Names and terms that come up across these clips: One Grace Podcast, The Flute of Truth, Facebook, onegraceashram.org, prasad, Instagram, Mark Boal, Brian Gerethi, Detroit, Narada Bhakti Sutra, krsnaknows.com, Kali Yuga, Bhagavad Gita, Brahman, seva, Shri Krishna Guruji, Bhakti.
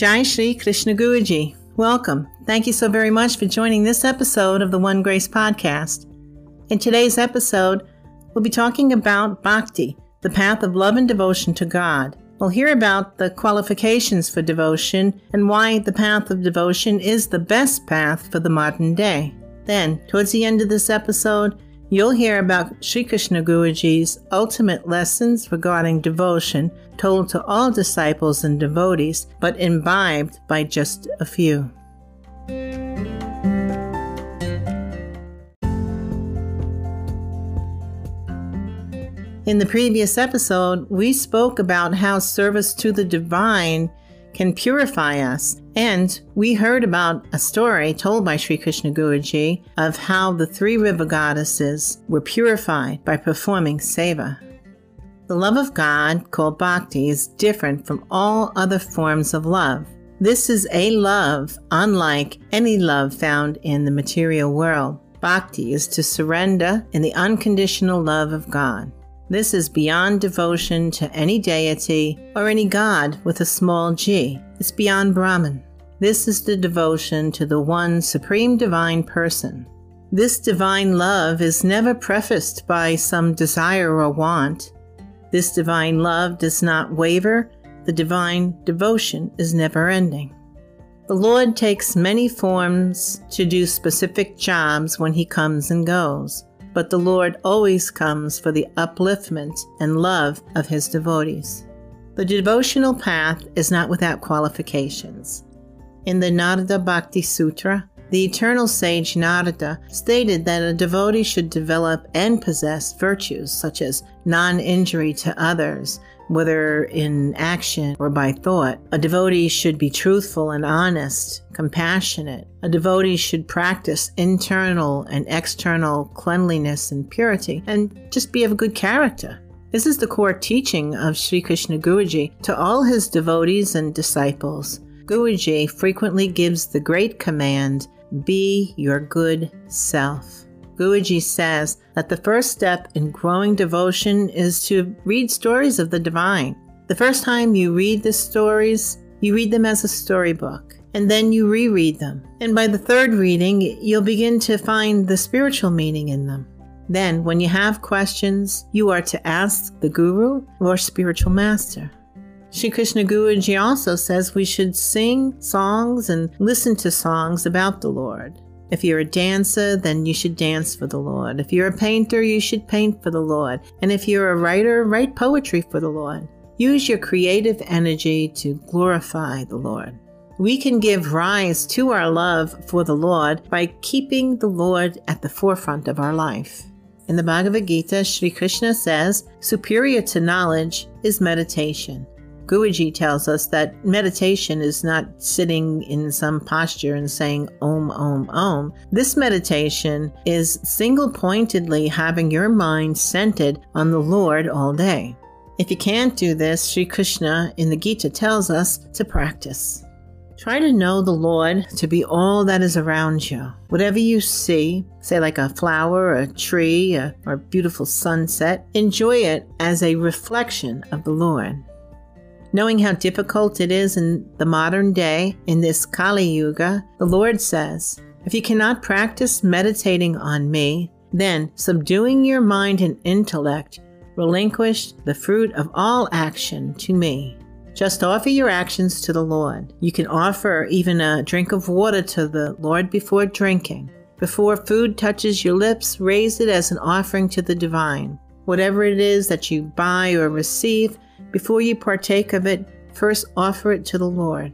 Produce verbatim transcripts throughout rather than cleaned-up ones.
Jai Shri Krishna Guruji. Welcome. Thank you so very much for joining this episode of the One Grace Podcast. In today's episode, we'll be talking about Bhakti, the path of love and devotion to God. We'll hear about the qualifications for devotion and why the path of devotion is the best path for the modern day. Then, towards the end of this episode, you'll hear about Shri Krishna Guruji's ultimate lessons regarding devotion told to all disciples and devotees, but imbibed by just a few. In the previous episode, we spoke about how service to the divine can purify us. And we heard about a story told by Shri Krishna Guruji of how the three river goddesses were purified by performing seva. The love of God, called bhakti, is different from all other forms of love. This is a love unlike any love found in the material world. Bhakti is to surrender in the unconditional love of God. This is beyond devotion to any deity or any god with a small g. It's beyond Brahman. This is the devotion to the one supreme divine person. This divine love is never prefaced by some desire or want. This divine love does not waver. The divine devotion is never ending. The Lord takes many forms to do specific jobs when he comes and goes. But the Lord always comes for the upliftment and love of his devotees. The devotional path is not without qualifications. In the Narada Bhakti Sutra, the eternal sage Narada stated that a devotee should develop and possess virtues such as non-injury to others, whether in action or by thought. A devotee should be truthful and honest, compassionate. A devotee should practice internal and external cleanliness and purity, and just be of good character. This is the core teaching of Shri Krishna Guruji to all his devotees and disciples. Guruji frequently gives the great command, be your good self. Guruji says that the first step in growing devotion is to read stories of the divine. The first time you read the stories, you read them as a storybook, and then you reread them. And by the third reading, you'll begin to find the spiritual meaning in them. Then, when you have questions, you are to ask the guru or spiritual master. Shri Krishna Guruji also says we should sing songs and listen to songs about the Lord. If you're a dancer, then you should dance for the Lord. If you're a painter, you should paint for the Lord. And if you're a writer, write poetry for the Lord. Use your creative energy to glorify the Lord. We can give rise to our love for the Lord by keeping the Lord at the forefront of our life. In the Bhagavad Gita, Shri Krishna says, superior to knowledge is meditation. Guruji tells us that meditation is not sitting in some posture and saying Om, Om, Om. This meditation is single-pointedly having your mind centered on the Lord all day. If you can't do this, Shri Krishna in the Gita tells us to practice. Try to know the Lord to be all that is around you. Whatever you see, say like a flower, a tree, a, or a beautiful sunset, enjoy it as a reflection of the Lord. Knowing how difficult it is in the modern day, in this Kali Yuga, the Lord says, if you cannot practice meditating on me, then, subduing your mind and intellect, relinquish the fruit of all action to me. Just offer your actions to the Lord. You can offer even a drink of water to the Lord before drinking. Before food touches your lips, raise it as an offering to the divine. Whatever it is that you buy or receive, before you partake of it, first offer it to the Lord.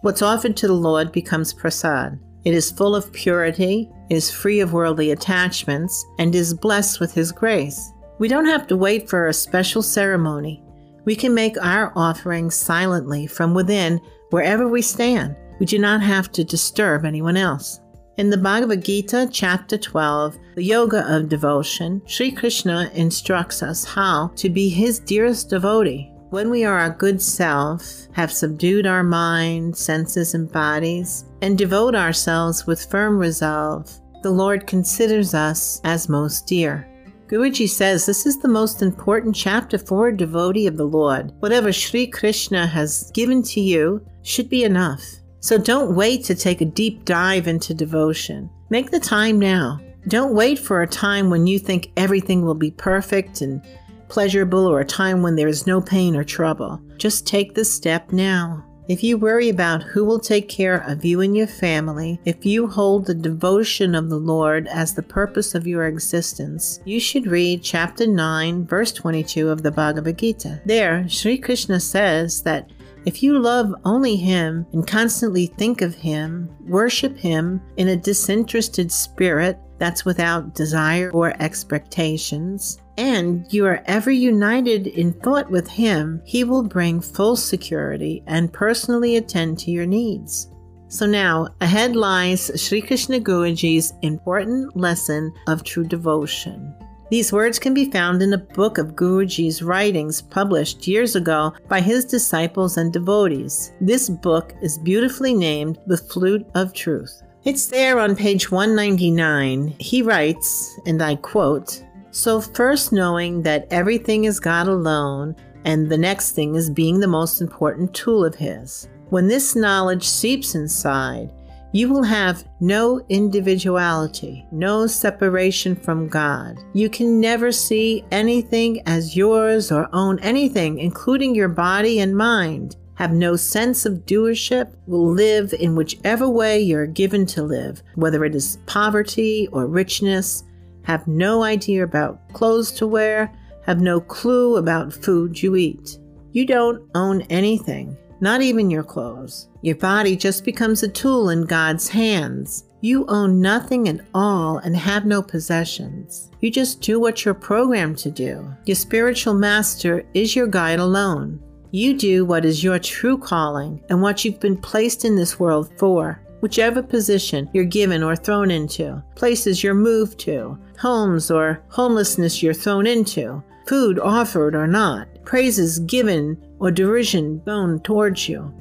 What's offered to the Lord becomes prasad. It is full of purity, is free of worldly attachments, and is blessed with His grace. We don't have to wait for a special ceremony. We can make our offering silently from within, wherever we stand. We do not have to disturb anyone else. In the Bhagavad Gita, chapter twelve, the Yoga of Devotion, Shri Krishna instructs us how to be His dearest devotee. When we are our good self, have subdued our mind, senses, and bodies, and devote ourselves with firm resolve, the Lord considers us as most dear. Guruji says this is the most important chapter for a devotee of the Lord. Whatever Shri Krishna has given to you should be enough. So don't wait to take a deep dive into devotion. Make the time now. Don't wait for a time when you think everything will be perfect and pleasurable, or a time when there is no pain or trouble. Just take the step now. If you worry about who will take care of you and your family, if you hold the devotion of the Lord as the purpose of your existence, you should read chapter nine, verse twenty-two of the Bhagavad Gita. There, Shri Krishna says that if you love only Him and constantly think of Him, worship Him in a disinterested spirit that's without desire or expectations, and you are ever united in thought with Him, He will bring full security and personally attend to your needs. So now, ahead lies Shri Krishna Guruji's important lesson of true devotion. These words can be found in a book of Guruji's writings published years ago by his disciples and devotees. This book is beautifully named The Flute of Truth. It's there on page one ninety-nine. He writes, and I quote, "So first, knowing that everything is God alone, and the next thing is being the most important tool of His. When this knowledge seeps inside, you will have no individuality, no separation from God. You can never see anything as yours or own anything, including your body and mind. Have no sense of doership, will live in whichever way you're given to live, whether it is poverty or richness. Have no idea about clothes to wear, have no clue about food you eat. You don't own anything, not even your clothes. Your body just becomes a tool in God's hands. You own nothing at all and have no possessions. You just do what you're programmed to do. Your spiritual master is your guide alone. You do what is your true calling and what you've been placed in this world for. Whichever position you're given or thrown into, places you're moved to, homes or homelessness you're thrown into, food offered or not, praises given or derision thrown towards you,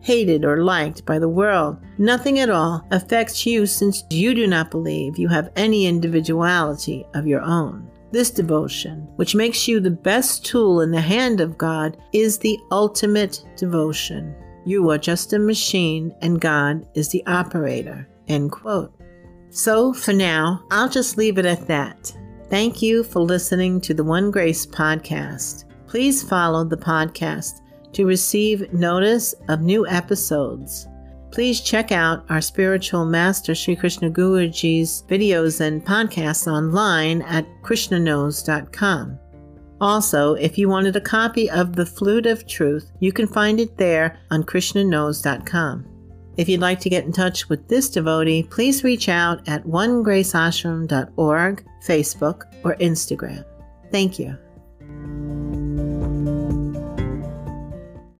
hated or liked by the world, nothing at all affects you, since you do not believe you have any individuality of your own. This devotion, which makes you the best tool in the hand of God, is the ultimate devotion. You are just a machine and God is the operator." End quote. So for now, I'll just leave it at that. Thank you for listening to the One Grace Podcast. Please follow the podcast to receive notice of new episodes. Please check out our spiritual master Shri Krishna Guruji's videos and podcasts online at krishna knows dot com. Also, if you wanted a copy of The Flute of Truth, you can find it there on krishna knows dot com. If you'd like to get in touch with this devotee, please reach out at one grace ashram dot org, Facebook, or Instagram. Thank you.